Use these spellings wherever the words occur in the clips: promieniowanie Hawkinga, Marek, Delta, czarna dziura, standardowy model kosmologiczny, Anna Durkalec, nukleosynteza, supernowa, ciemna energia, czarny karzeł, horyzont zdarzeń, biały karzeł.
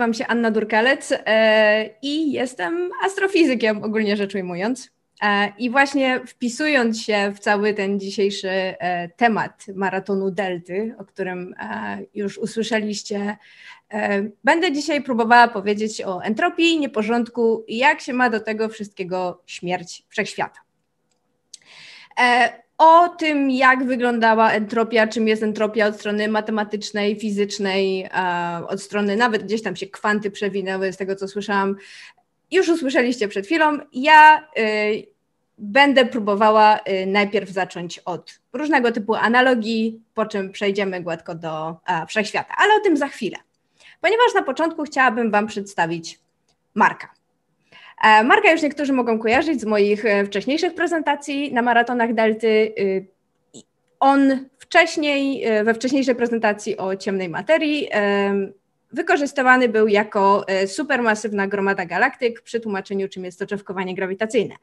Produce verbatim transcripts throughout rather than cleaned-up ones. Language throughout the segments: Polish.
nazywam się Anna Durkalec i jestem astrofizykiem, ogólnie rzecz ujmując. I właśnie wpisując się w cały ten dzisiejszy temat maratonu Delty, o którym już usłyszeliście, będę dzisiaj próbowała powiedzieć o entropii, nieporządku i jak się ma do tego wszystkiego śmierć Wszechświata. O tym, jak wyglądała entropia, czym jest entropia od strony matematycznej, fizycznej, od strony nawet gdzieś tam się kwanty przewinęły z tego, co słyszałam, już usłyszeliście przed chwilą. Ja y, będę próbowała y, najpierw zacząć od różnego typu analogii, po czym przejdziemy gładko do a, Wszechświata, ale o tym za chwilę. Ponieważ na początku chciałabym Wam przedstawić Marka. E, Marka już niektórzy mogą kojarzyć z moich e, wcześniejszych prezentacji na maratonach Delty. Y, on wcześniej, y, we wcześniejszej prezentacji o ciemnej materii, y, wykorzystywany był jako supermasywna gromada galaktyk przy tłumaczeniu, czym jest soczewkowanie grawitacyjne.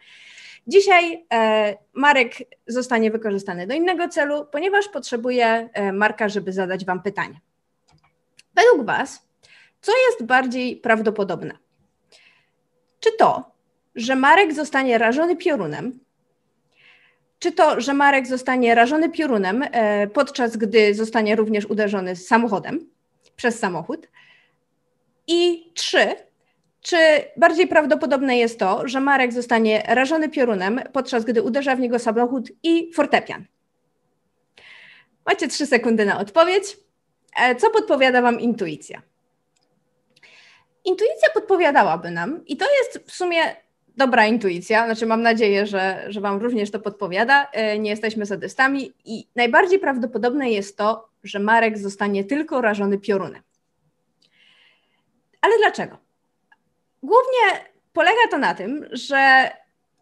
Dzisiaj e, Marek zostanie wykorzystany do innego celu, ponieważ potrzebuje e, Marka, żeby zadać Wam pytanie. Według Was, co jest bardziej prawdopodobne? Czy to, że Marek zostanie rażony piorunem, czy to, że Marek zostanie rażony piorunem, e, podczas gdy zostanie również uderzony samochodem, przez samochód. I trzy, czy bardziej prawdopodobne jest to, że Marek zostanie rażony piorunem, podczas gdy uderza w niego samochód i fortepian? Macie trzy sekundy na odpowiedź. Co podpowiada Wam intuicja? Intuicja podpowiadałaby nam, i to jest w sumie dobra intuicja, znaczy mam nadzieję, że, że Wam również to podpowiada, nie jesteśmy sadystami i najbardziej prawdopodobne jest to, że Marek zostanie tylko rażony piorunem. Ale dlaczego? Głównie polega to na tym, że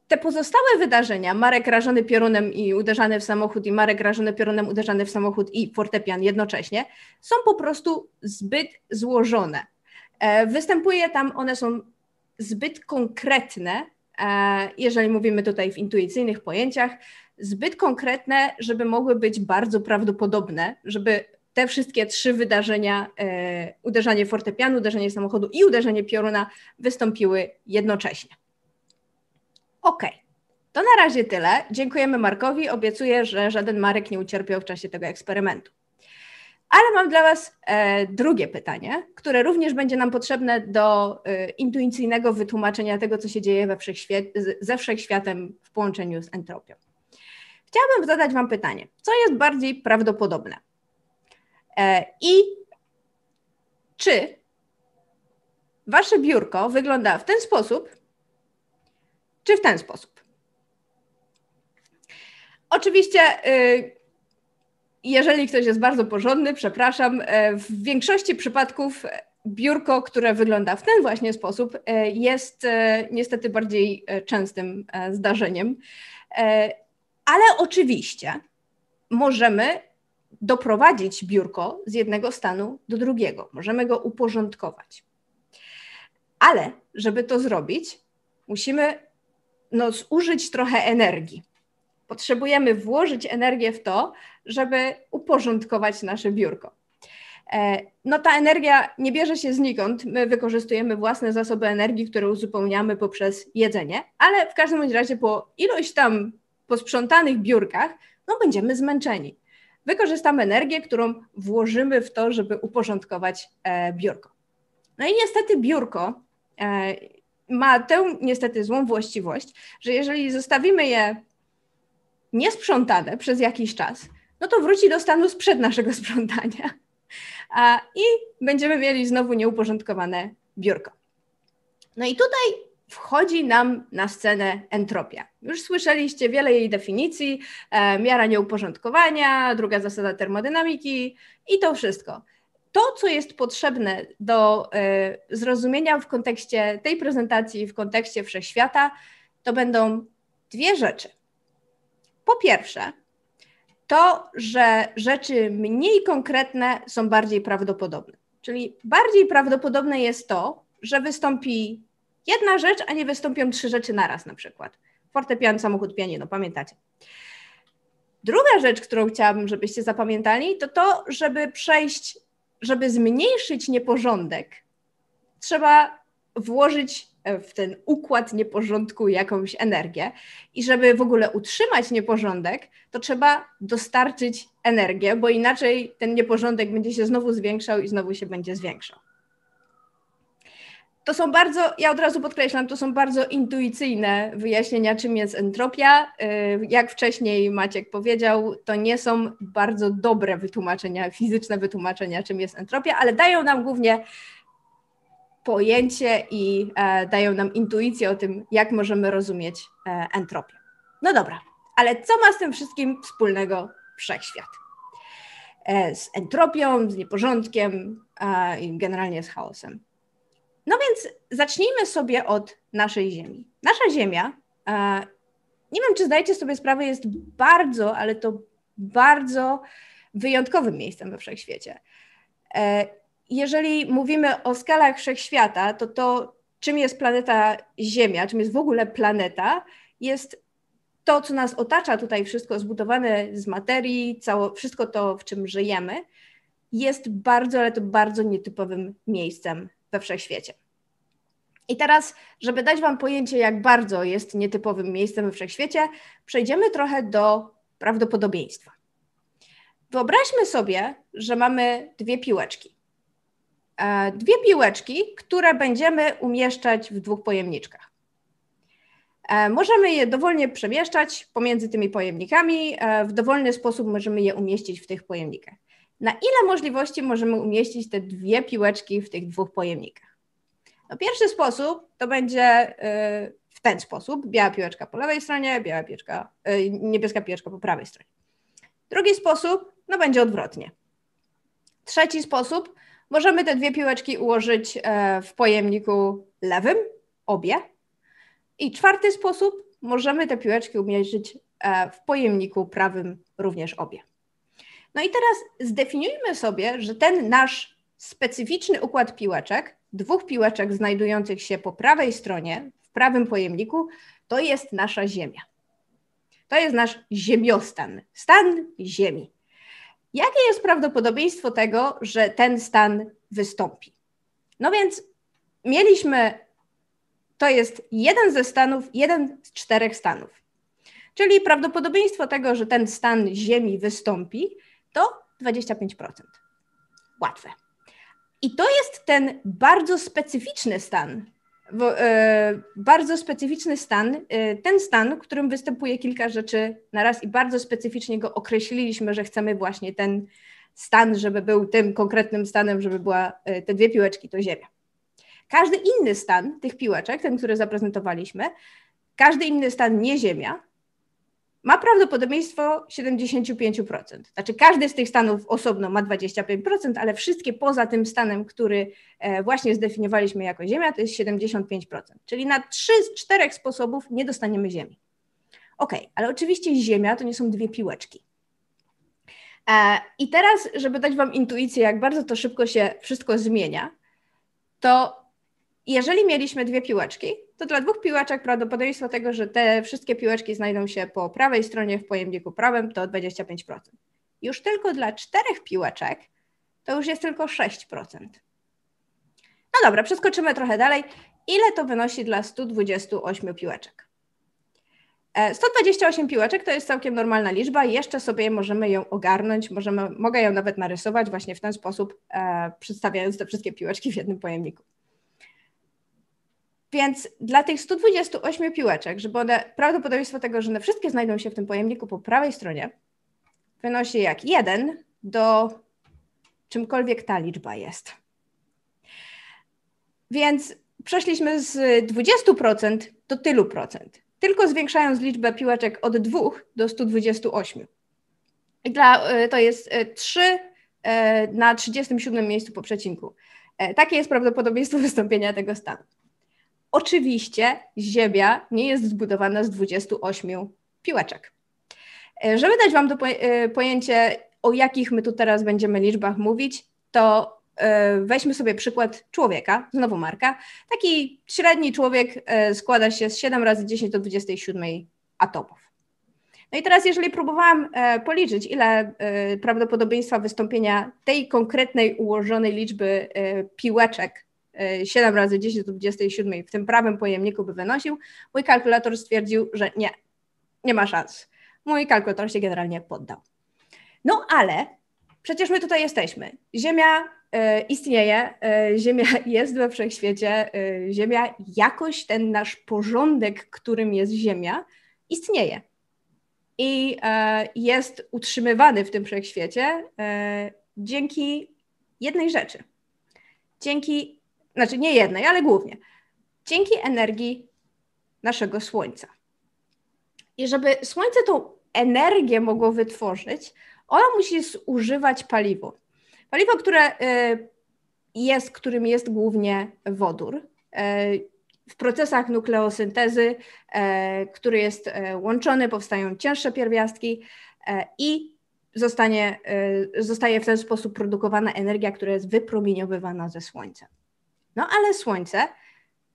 te pozostałe wydarzenia, Marek rażony piorunem i uderzany w samochód i Marek rażony piorunem, uderzany w samochód i fortepian jednocześnie, są po prostu zbyt złożone. Występuje tam, one są zbyt konkretne, jeżeli mówimy tutaj w intuicyjnych pojęciach, zbyt konkretne, żeby mogły być bardzo prawdopodobne, żeby te wszystkie trzy wydarzenia, e, uderzenie fortepianu, uderzenie samochodu i uderzenie pioruna wystąpiły jednocześnie. Ok, to na razie tyle. Dziękujemy Markowi. Obiecuję, że żaden Marek nie ucierpiał w czasie tego eksperymentu. Ale mam dla Was e, drugie pytanie, które również będzie nam potrzebne do e, intuicyjnego wytłumaczenia tego, co się dzieje we wszechświe- ze wszechświatem w połączeniu z entropią. Chciałabym zadać Wam pytanie, co jest bardziej prawdopodobne e, i czy Wasze biurko wygląda w ten sposób, czy w ten sposób? Oczywiście, y, jeżeli ktoś jest bardzo porządny, przepraszam, e, w większości przypadków biurko, które wygląda w ten właśnie sposób, e, jest e, niestety bardziej e, częstym e, zdarzeniem. E, Ale oczywiście możemy doprowadzić biurko z jednego stanu do drugiego. Możemy go uporządkować. Ale żeby to zrobić, musimy no, zużyć trochę energii. Potrzebujemy włożyć energię w to, żeby uporządkować nasze biurko. No ta energia nie bierze się znikąd, my wykorzystujemy własne zasoby energii, które uzupełniamy poprzez jedzenie, ale w każdym razie po ilość tam po sprzątanych biurkach, no będziemy zmęczeni. Wykorzystamy energię, którą włożymy w to, żeby uporządkować e, biurko. No i niestety biurko e, ma tę niestety złą właściwość, że jeżeli zostawimy je niesprzątane przez jakiś czas, no to wróci do stanu sprzed naszego sprzątania a, i będziemy mieli znowu nieuporządkowane biurko. No i tutaj wchodzi nam na scenę entropia. Już słyszeliście wiele jej definicji, e, miara nieuporządkowania, druga zasada termodynamiki i to wszystko. To, co jest potrzebne do e, zrozumienia w kontekście tej prezentacji, w kontekście Wszechświata, to będą dwie rzeczy. Po pierwsze, to, że rzeczy mniej konkretne są bardziej prawdopodobne. Czyli bardziej prawdopodobne jest to, że wystąpi jedna rzecz, a nie wystąpią trzy rzeczy naraz na przykład. Fortepian, samochód, pianino, pamiętacie. Druga rzecz, którą chciałabym, żebyście zapamiętali, to to, żeby przejść, żeby zmniejszyć nieporządek, trzeba włożyć w ten układ nieporządku jakąś energię i żeby w ogóle utrzymać nieporządek, to trzeba dostarczyć energię, bo inaczej ten nieporządek będzie się znowu zwiększał i znowu się będzie zwiększał. To są bardzo, ja od razu podkreślam, to są bardzo intuicyjne wyjaśnienia, czym jest entropia. Jak wcześniej Maciek powiedział, to nie są bardzo dobre wytłumaczenia, fizyczne wytłumaczenia, czym jest entropia, ale dają nam głównie pojęcie i e, dają nam intuicję o tym, jak możemy rozumieć e, entropię. No dobra, ale co ma z tym wszystkim wspólnego wszechświat? E, z entropią, z nieporządkiem e, i generalnie z chaosem. No więc zacznijmy sobie od naszej Ziemi. Nasza Ziemia, e, nie wiem, czy zdajecie sobie sprawę, jest bardzo, ale to bardzo wyjątkowym miejscem we wszechświecie. E, Jeżeli mówimy o skalach wszechświata, to to, czym jest planeta Ziemia, czym jest w ogóle planeta, jest to, co nas otacza tutaj, wszystko zbudowane z materii, cało, wszystko to, w czym żyjemy, jest bardzo, ale to bardzo nietypowym miejscem we wszechświecie. I teraz, żeby dać wam pojęcie, jak bardzo jest nietypowym miejscem we wszechświecie, przejdziemy trochę do prawdopodobieństwa. Wyobraźmy sobie, że mamy dwie piłeczki. Dwie piłeczki, które będziemy umieszczać w dwóch pojemniczkach. Możemy je dowolnie przemieszczać pomiędzy tymi pojemnikami, w dowolny sposób możemy je umieścić w tych pojemnikach. Na ile możliwości możemy umieścić te dwie piłeczki w tych dwóch pojemnikach? No, pierwszy sposób to będzie w ten sposób, biała piłeczka po lewej stronie, biała piłeczka, niebieska piłeczka po prawej stronie. Drugi sposób, no będzie odwrotnie. Trzeci sposób, możemy te dwie piłeczki ułożyć w pojemniku lewym, obie. I czwarty sposób, możemy te piłeczki umieścić w pojemniku prawym, również obie. No i teraz zdefiniujmy sobie, że ten nasz specyficzny układ piłeczek, dwóch piłeczek znajdujących się po prawej stronie, w prawym pojemniku, to jest nasza Ziemia. To jest nasz ziemiostan, stan Ziemi. Jakie jest prawdopodobieństwo tego, że ten stan wystąpi? No więc mieliśmy, to jest jeden ze stanów, jeden z czterech stanów. Czyli prawdopodobieństwo tego, że ten stan Ziemi wystąpi, to dwadzieścia pięć procent. Łatwe. I to jest ten bardzo specyficzny stan, bardzo specyficzny stan, ten stan, w którym występuje kilka rzeczy naraz i bardzo specyficznie go określiliśmy, że chcemy właśnie ten stan, żeby był tym konkretnym stanem, żeby była te dwie piłeczki, to Ziemia. Każdy inny stan tych piłeczek, ten, który zaprezentowaliśmy, każdy inny stan nie Ziemia, ma prawdopodobieństwo siedemdziesiąt pięć procent. Znaczy każdy z tych stanów osobno ma dwadzieścia pięć procent, ale wszystkie poza tym stanem, który właśnie zdefiniowaliśmy jako Ziemia, to jest siedemdziesiąt pięć procent. Czyli na trzy z czterech sposobów nie dostaniemy Ziemi. Ok, ale oczywiście Ziemia to nie są dwie piłeczki. I teraz, żeby dać wam intuicję, jak bardzo to szybko się wszystko zmienia, to jeżeli mieliśmy dwie piłeczki, to dla dwóch piłeczek prawdopodobieństwo tego, że te wszystkie piłeczki znajdą się po prawej stronie w pojemniku prawym, to dwadzieścia pięć procent. Już tylko dla czterech piłeczek to już jest tylko sześć procent. No dobra, przeskoczymy trochę dalej. Ile to wynosi dla stu dwudziestu ośmiu piłeczek? sto dwadzieścia osiem piłeczek to jest całkiem normalna liczba. Jeszcze sobie możemy ją ogarnąć, możemy, mogę ją nawet narysować właśnie w ten sposób, e, przedstawiając te wszystkie piłeczki w jednym pojemniku. Więc dla tych stu dwudziestu ośmiu piłeczek, żeby one, prawdopodobieństwo tego, że one wszystkie znajdą się w tym pojemniku po prawej stronie, wynosi jak jeden do czymkolwiek ta liczba jest. Więc przeszliśmy z dwudziestu procent do tylu procent, tylko zwiększając liczbę piłeczek od dwóch do stu dwudziestu ośmiu. I dla, to jest trzy na trzydziestym siódmym miejscu po przecinku. Takie jest prawdopodobieństwo wystąpienia tego stanu. Oczywiście Ziemia nie jest zbudowana z dwudziestu ośmiu piłeczek. Żeby dać wam to pojęcie, o jakich my tu teraz będziemy liczbach mówić, to weźmy sobie przykład człowieka, znowu Marka. Taki średni człowiek składa się z siedem razy dziesięć do dwudziestej siódmej atomów. No i teraz, jeżeli próbowałam policzyć, ile prawdopodobieństwa wystąpienia tej konkretnej ułożonej liczby piłeczek siedem razy dziesięć do dwudziestej siódmej w tym prawym pojemniku by wynosił, mój kalkulator stwierdził, że nie, nie ma szans. Mój kalkulator się generalnie poddał. No ale przecież my tutaj jesteśmy. Ziemia e, istnieje, e, Ziemia jest we Wszechświecie, e, Ziemia jakoś, ten nasz porządek, którym jest Ziemia, istnieje. I e, jest utrzymywany w tym Wszechświecie e, dzięki jednej rzeczy. Dzięki, znaczy nie jednej, ale głównie, dzięki energii naszego Słońca. I żeby Słońce tą energię mogło wytworzyć, ono musi zużywać paliwo. Paliwo, które jest, którym jest głównie wodór. W procesach nukleosyntezy, który jest łączony, powstają cięższe pierwiastki i zostanie, zostaje w ten sposób produkowana energia, która jest wypromieniowywana ze Słońca. No ale Słońce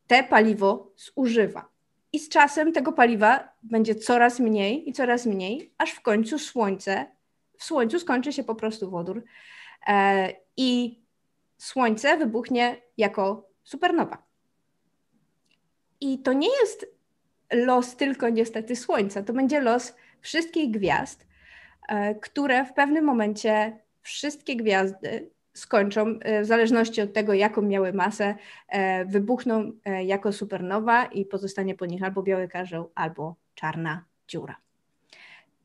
te paliwo zużywa. I z czasem tego paliwa będzie coraz mniej i coraz mniej, aż w końcu Słońce, w Słońcu skończy się po prostu wodór e, i Słońce wybuchnie jako supernowa. I to nie jest los tylko niestety Słońca, to będzie los wszystkich gwiazd, e, które w pewnym momencie, wszystkie gwiazdy skończą, w zależności od tego, jaką miały masę, wybuchną jako supernowa i pozostanie po nich albo biały karzeł, albo czarna dziura.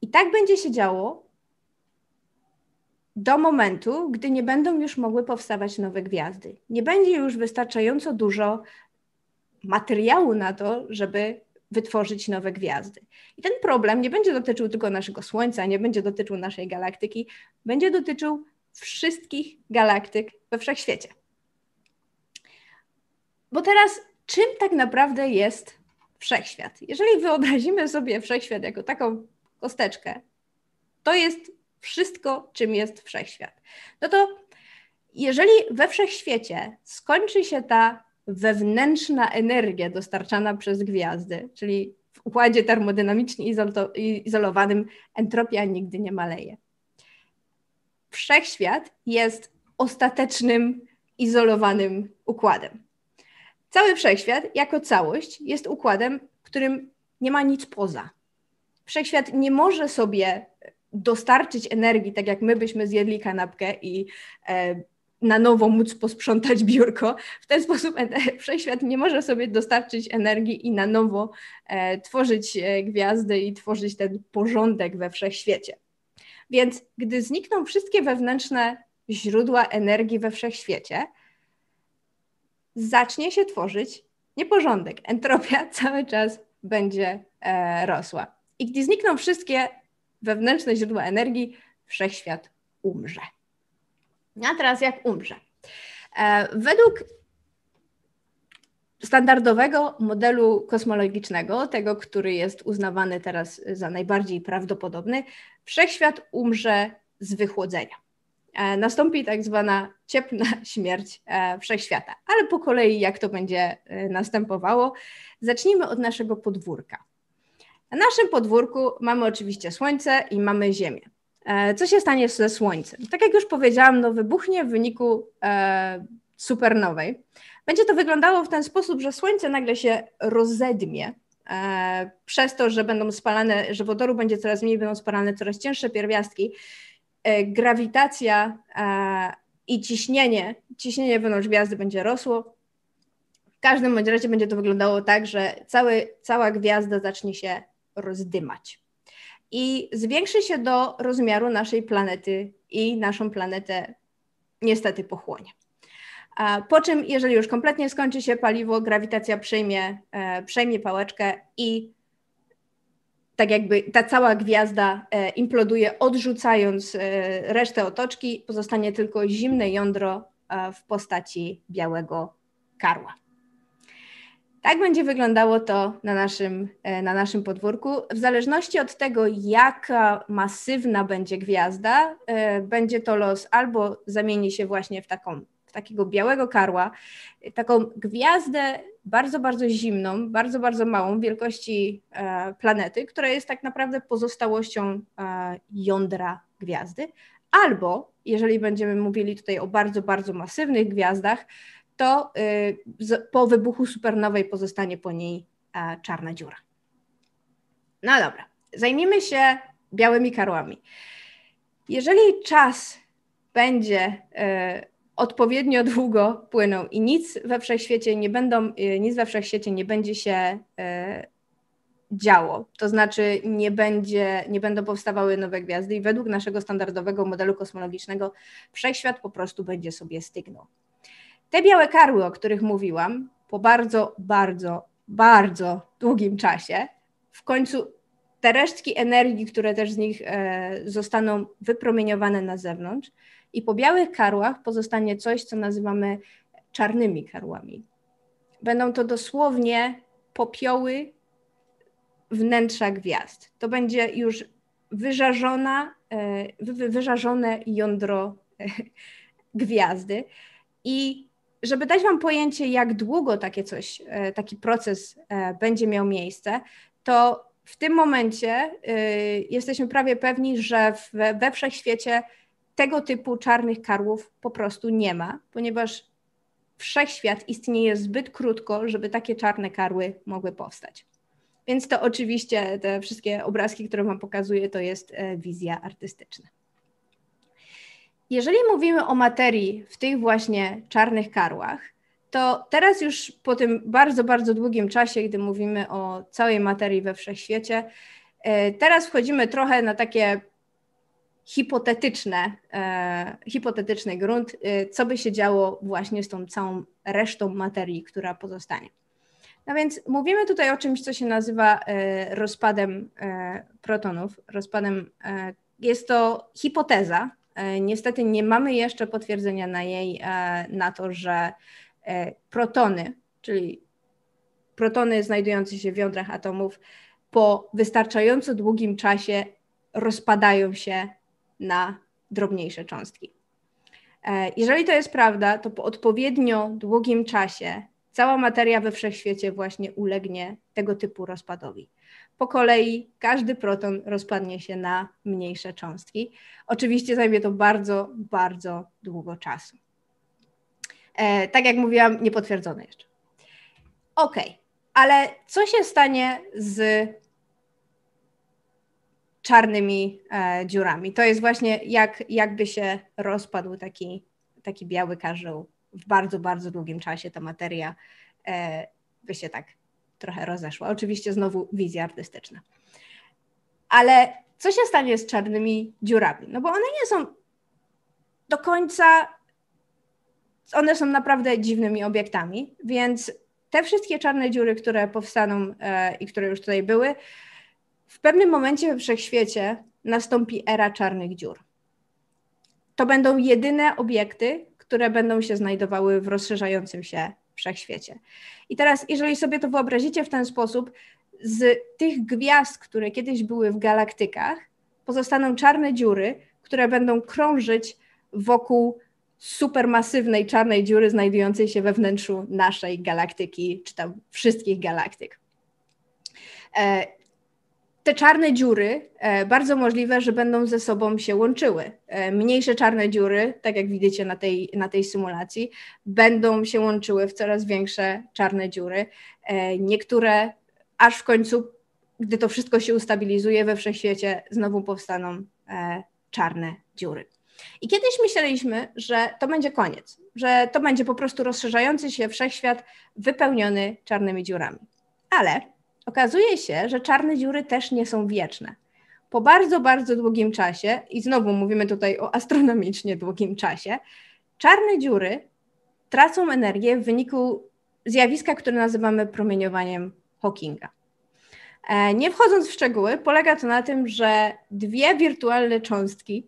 I tak będzie się działo do momentu, gdy nie będą już mogły powstawać nowe gwiazdy. Nie będzie już wystarczająco dużo materiału na to, żeby wytworzyć nowe gwiazdy. I ten problem nie będzie dotyczył tylko naszego Słońca, nie będzie dotyczył naszej galaktyki, będzie dotyczył wszystkich galaktyk we Wszechświecie. Bo teraz, czym tak naprawdę jest Wszechświat? Jeżeli wyobrazimy sobie Wszechświat jako taką kosteczkę, to jest wszystko, czym jest Wszechświat. No to jeżeli we Wszechświecie skończy się ta wewnętrzna energia dostarczana przez gwiazdy, czyli w układzie termodynamicznie izolowanym entropia nigdy nie maleje, Wszechświat jest ostatecznym, izolowanym układem. Cały Wszechświat jako całość jest układem, w którym nie ma nic poza. Wszechświat nie może sobie dostarczyć energii, tak jak my byśmy zjedli kanapkę i e, na nowo móc posprzątać biurko. W ten sposób Wszechświat nie może sobie dostarczyć energii i na nowo e, tworzyć e, gwiazdy i tworzyć ten porządek we Wszechświecie. Więc gdy znikną wszystkie wewnętrzne źródła energii we Wszechświecie, zacznie się tworzyć nieporządek. Entropia cały czas będzie e, rosła. I gdy znikną wszystkie wewnętrzne źródła energii, Wszechświat umrze. A teraz jak umrze? E, według standardowego modelu kosmologicznego, tego, który jest uznawany teraz za najbardziej prawdopodobny, Wszechświat umrze z wychłodzenia. E, nastąpi tak zwana ciepła śmierć e, Wszechświata. Ale po kolei jak to będzie e, następowało? Zacznijmy od naszego podwórka. Na naszym podwórku mamy oczywiście Słońce i mamy Ziemię. E, co się stanie ze Słońcem? Tak jak już powiedziałam, no wybuchnie w wyniku e, supernowej. Będzie to wyglądało w ten sposób, że Słońce nagle się rozedmie e, przez to, że będą spalane, że wodoru będzie coraz mniej, będą spalane coraz cięższe pierwiastki. E, grawitacja e, i ciśnienie, ciśnienie wewnątrz gwiazdy będzie rosło. W każdym razie będzie to wyglądało tak, że cały, cała gwiazda zacznie się rozdymać. I zwiększy się do rozmiaru naszej planety i naszą planetę niestety pochłonie. Po czym, jeżeli już kompletnie skończy się paliwo, grawitacja przejmie, e, przejmie pałeczkę i tak jakby ta cała gwiazda e, imploduje, odrzucając e, resztę otoczki, pozostanie tylko zimne jądro e, w postaci białego karła. Tak będzie wyglądało to na naszym, e, na naszym podwórku. W zależności od tego, jaka masywna będzie gwiazda, e, będzie to los albo zamieni się właśnie w taką takiego białego karła, taką gwiazdę bardzo, bardzo zimną, bardzo, bardzo małą wielkości e, planety, która jest tak naprawdę pozostałością e, jądra gwiazdy. Albo, jeżeli będziemy mówili tutaj o bardzo, bardzo masywnych gwiazdach, to po wybuchu supernowej pozostanie po niej czarna dziura. No dobra, zajmijmy się białymi karłami. Jeżeli czas będzie odpowiednio długo płynął i nic we wszechświecie nie będą, nic we wszechświecie nie będzie się działo, to znaczy nie, będzie, nie będą powstawały nowe gwiazdy i według naszego standardowego modelu kosmologicznego wszechświat po prostu będzie sobie stygnął. Te białe karły, o których mówiłam, po bardzo, bardzo, bardzo długim czasie, w końcu te resztki energii, które też z nich e, zostaną wypromieniowane na zewnątrz, i po białych karłach pozostanie coś, co nazywamy czarnymi karłami. Będą to dosłownie popioły wnętrza gwiazd. To będzie już wyżarzona, e, wy, wyżarzone jądro e, gwiazdy. I żeby dać wam pojęcie, jak długo takie coś, taki proces będzie miał miejsce, to w tym momencie jesteśmy prawie pewni, że we wszechświecie tego typu czarnych karłów po prostu nie ma, ponieważ wszechświat istnieje zbyt krótko, żeby takie czarne karły mogły powstać. Więc to oczywiście te wszystkie obrazki, które wam pokazuję, to jest wizja artystyczna. Jeżeli mówimy o materii w tych właśnie czarnych karłach, to teraz już po tym bardzo, bardzo długim czasie, gdy mówimy o całej materii we wszechświecie, teraz wchodzimy trochę na takie hipotetyczne, hipotetyczny grunt, co by się działo właśnie z tą całą resztą materii, która pozostanie. No więc mówimy tutaj o czymś, co się nazywa rozpadem protonów, rozpadem, jest to hipoteza. Niestety nie mamy jeszcze potwierdzenia na jej, na to, że protony, czyli protony znajdujące się w jądrach atomów, po wystarczająco długim czasie rozpadają się na drobniejsze cząstki. Jeżeli to jest prawda, to po odpowiednio długim czasie cała materia we wszechświecie właśnie ulegnie tego typu rozpadowi. Po kolei każdy proton rozpadnie się na mniejsze cząstki. Oczywiście zajmie to bardzo, bardzo długo czasu. E, tak jak mówiłam, niepotwierdzone jeszcze. Ok, ale co się stanie z czarnymi e, dziurami? To jest właśnie jak, jakby się rozpadł taki, taki biały karzeł w bardzo, bardzo długim czasie, ta materia e, by się tak trochę rozeszła. Oczywiście znowu wizja artystyczna. Ale co się stanie z czarnymi dziurami? No bo one nie są do końca, one są naprawdę dziwnymi obiektami, więc te wszystkie czarne dziury, które powstaną e, i które już tutaj były, w pewnym momencie we wszechświecie nastąpi era czarnych dziur. To będą jedyne obiekty, które będą się znajdowały w rozszerzającym się wszechświecie. I teraz, jeżeli sobie to wyobrazicie w ten sposób, z tych gwiazd, które kiedyś były w galaktykach, pozostaną czarne dziury, które będą krążyć wokół supermasywnej czarnej dziury znajdującej się we wnętrzu naszej galaktyki, czy tam wszystkich galaktyk. Te czarne dziury bardzo możliwe, że będą ze sobą się łączyły. Mniejsze czarne dziury, tak jak widzicie na tej, na tej symulacji, będą się łączyły w coraz większe czarne dziury. Niektóre aż w końcu, gdy to wszystko się ustabilizuje we wszechświecie, znowu powstaną czarne dziury. I kiedyś myśleliśmy, że to będzie koniec, że to będzie po prostu rozszerzający się wszechświat wypełniony czarnymi dziurami. Ale okazuje się, że czarne dziury też nie są wieczne. Po bardzo, bardzo długim czasie, i znowu mówimy tutaj o astronomicznie długim czasie, czarne dziury tracą energię w wyniku zjawiska, które nazywamy promieniowaniem Hawkinga. Nie wchodząc w szczegóły, polega to na tym, że dwie wirtualne cząstki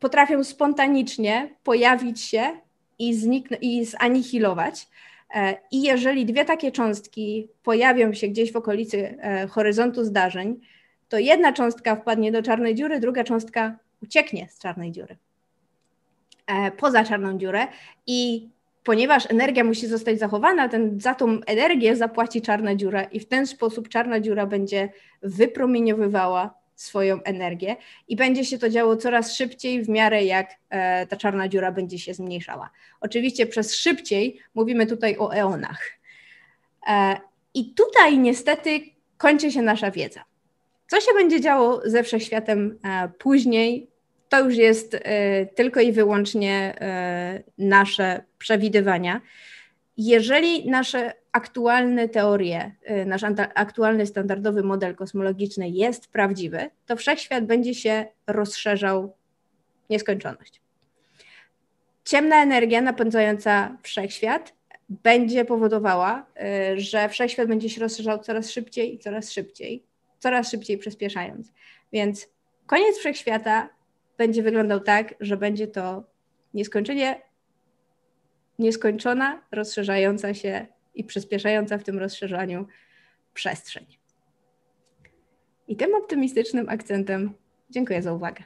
potrafią spontanicznie pojawić się i, zniknąć, i zanihilować. I jeżeli dwie takie cząstki pojawią się gdzieś w okolicy horyzontu zdarzeń, to jedna cząstka wpadnie do czarnej dziury, druga cząstka ucieknie z czarnej dziury, poza czarną dziurę, i ponieważ energia musi zostać zachowana, ten, za tą energię zapłaci czarna dziura i w ten sposób czarna dziura będzie wypromieniowywała swoją energię i będzie się to działo coraz szybciej w miarę jak e, ta czarna dziura będzie się zmniejszała. Oczywiście przez szybciej mówimy tutaj o eonach. E, I tutaj niestety kończy się nasza wiedza. Co się będzie działo ze Wszechświatem e, później, to już jest e, tylko i wyłącznie e, nasze przewidywania. Jeżeli nasze aktualne teorie, nasz aktualny standardowy model kosmologiczny jest prawdziwy, to Wszechświat będzie się rozszerzał w nieskończoność. Ciemna energia napędzająca Wszechświat będzie powodowała, że Wszechświat będzie się rozszerzał coraz szybciej i coraz szybciej, coraz szybciej przyspieszając. Więc koniec Wszechświata będzie wyglądał tak, że będzie to nieskończenie nieskończona, rozszerzająca się i przyspieszająca w tym rozszerzaniu przestrzeń. I tym optymistycznym akcentem dziękuję za uwagę.